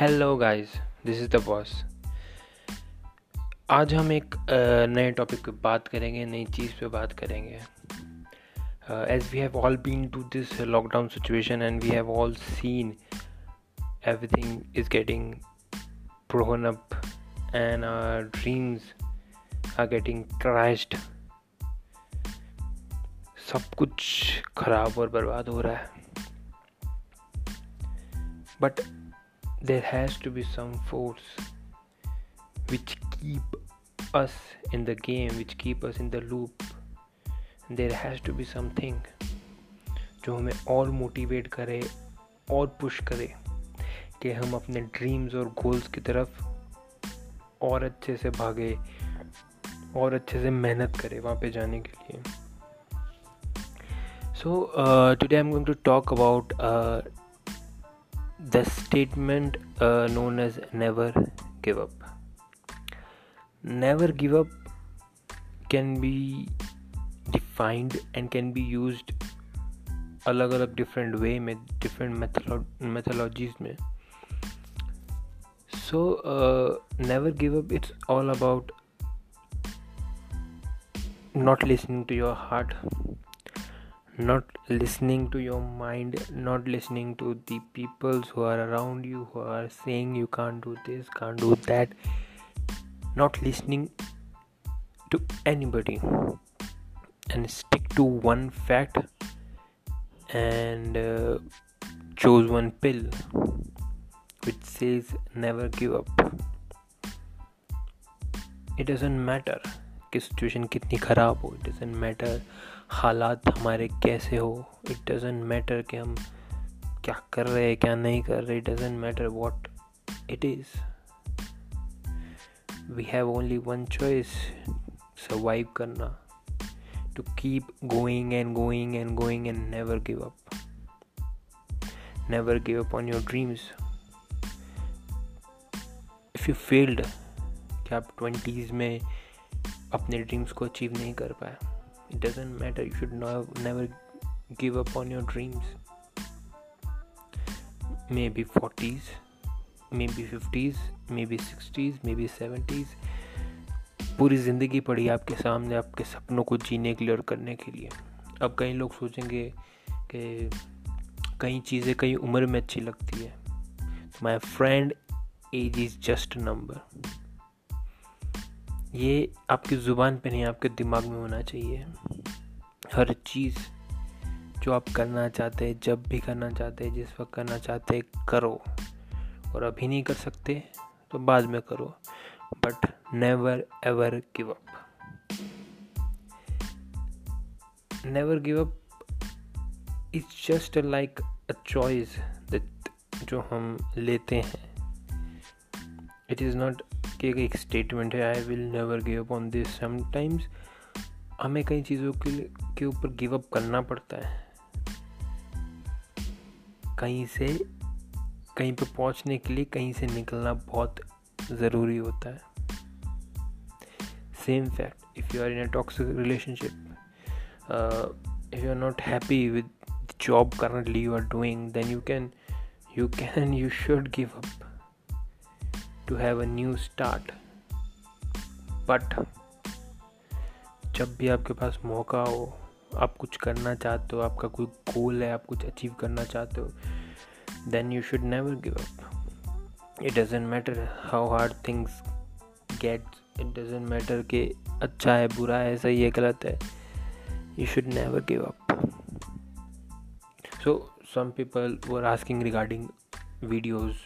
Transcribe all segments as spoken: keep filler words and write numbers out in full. Hello guys, this is the boss. आज हम एक नए टॉपिक पे बात करेंगे, नई चीज़ पे बात करेंगे। As we have all been to this lockdown situation and we have all seen everything is getting broken up and our dreams are getting crashed. सब कुछ खराब और बर्बाद हो रहा है, but there has to be some force which keep us in the game, which keep us in the loop. There has to be something जो हमें और मोटिवेट करे और पुश करे कि हम अपने ड्रीम्स और गोल्स की तरफ और अच्छे से भागे और अच्छे से मेहनत करे वहाँ पे जाने के लिए। So uh, today I'm going to talk about uh, the statement uh, known as never give up. Never give up can be defined and can be used अलग अलग different way में, different method methodologies में. So uh, never give up, it's all about not listening to your heart, not listening to your mind, not listening to the people who are around you, who are saying you can't do this, can't do that, not listening to anybody, and stick to one fact and uh, choose one pill which says never give up. It doesn't matter कि situation कितनी ख़राब हो, it doesn't matter हालात हमारे कैसे हो, it doesn't matter कि हम क्या कर रहे हैं क्या नहीं कर रहे, it doesn't matter what it is. We have only one choice, survive करना, to keep going and going and going and never give up. Never give up on your dreams. If you failed, क्या आप twenties में अपने dreams को achieve नहीं कर पाया, it doesn't matter, you should never give up on your dreams. Maybe forties, maybe fifties, maybe sixties, maybe seventies, पूरी ज़िंदगी पड़ी आपके सामने आपके सपनों को जीने के लिए और करने के लिए। अब कई लोग सोचेंगे कि कई चीज़ें कई उम्र में अच्छी लगती है। My friend, age is just number. ये आपकी ज़ुबान पे नहीं, आपके दिमाग में होना चाहिए। हर चीज़ जो आप करना चाहते हैं, जब भी करना चाहते हैं, जिस वक्त करना चाहते हैं, करो। और अभी नहीं कर सकते तो बाद में करो, but never ever give up. Never give up is just like a choice that जो हम लेते हैं। इट इज़ नॉट कि एक स्टेटमेंट है, I will never give up on this. Sometimes हमें कई चीज़ों के के ऊपर गिव अप करना पड़ता है, कहीं से कहीं पे पहुंचने के लिए कहीं से निकलना बहुत ज़रूरी होता है। Same fact, if you are in a toxic relationship, if you are not happy with the job currently you are doing, then you can you can you should give up to have a new start. But जब भी आपके पास मौका हो, आप कुछ करना चाहते हो, आपका कोई गोल है, आप कुछ अचीव करना चाहते हो, then you should never give up. It doesn't matter how hard things get. It doesn't matter कि अच्छा है बुरा है सही है गलत है, you should never give up. So some people were asking regarding videos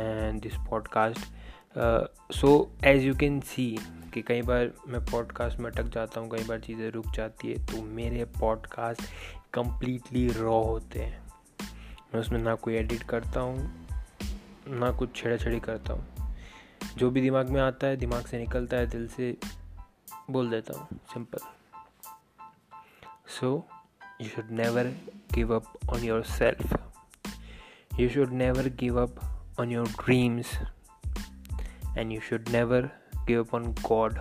and this podcast. Uh, so as you can see कि कई बार मैं पॉडकास्ट में अटक जाता हूँ, कई बार चीज़ें रुक जाती है, तो मेरे पॉडकास्ट कम्प्लीटली रॉ होते हैं। मैं उसमें ना कोई एडिट करता हूँ, ना कुछ छेड़ा छेड़ी करता हूँ। जो भी दिमाग में आता है दिमाग से निकलता है, दिल से बोल देता हूँ, simple. So you should never give up on yourself, you should never give up on your dreams, and you should never give up on God.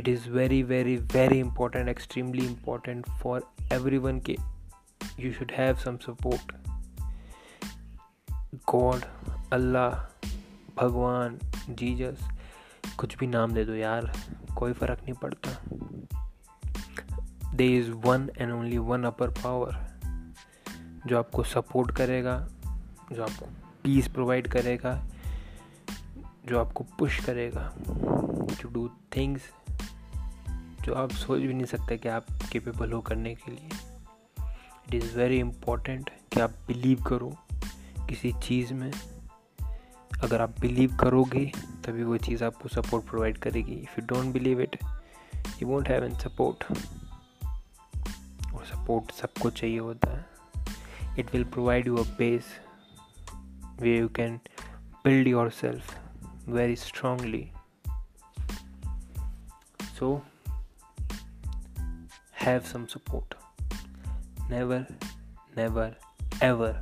It is very very very important, extremely important for everyone कि you should have some support. God, Allah, भगवान, Jesus, कुछ भी नाम दे दो यार, कोई फ़र्क नहीं पड़ता। There is one and only one upper power जो आपको सपोर्ट करेगा, जो आपको पीस प्रोवाइड करेगा, जो आपको पुश करेगा टू डू थिंग्स जो आप सोच भी नहीं सकते कि आप कैपेबल हो करने के लिए। इट इज़ वेरी इम्पोर्टेंट कि आप बिलीव करो किसी चीज़ में। अगर आप बिलीव करोगे तभी वो चीज़ आपको सपोर्ट प्रोवाइड करेगी। If you don't believe it, you won't have an support. और सपोर्ट सबको चाहिए होता है। It will provide you a base where you can build yourself very strongly. So, have some support. Never, never, ever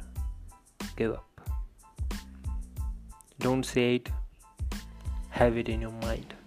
give up. Don't say it, have it in your mind.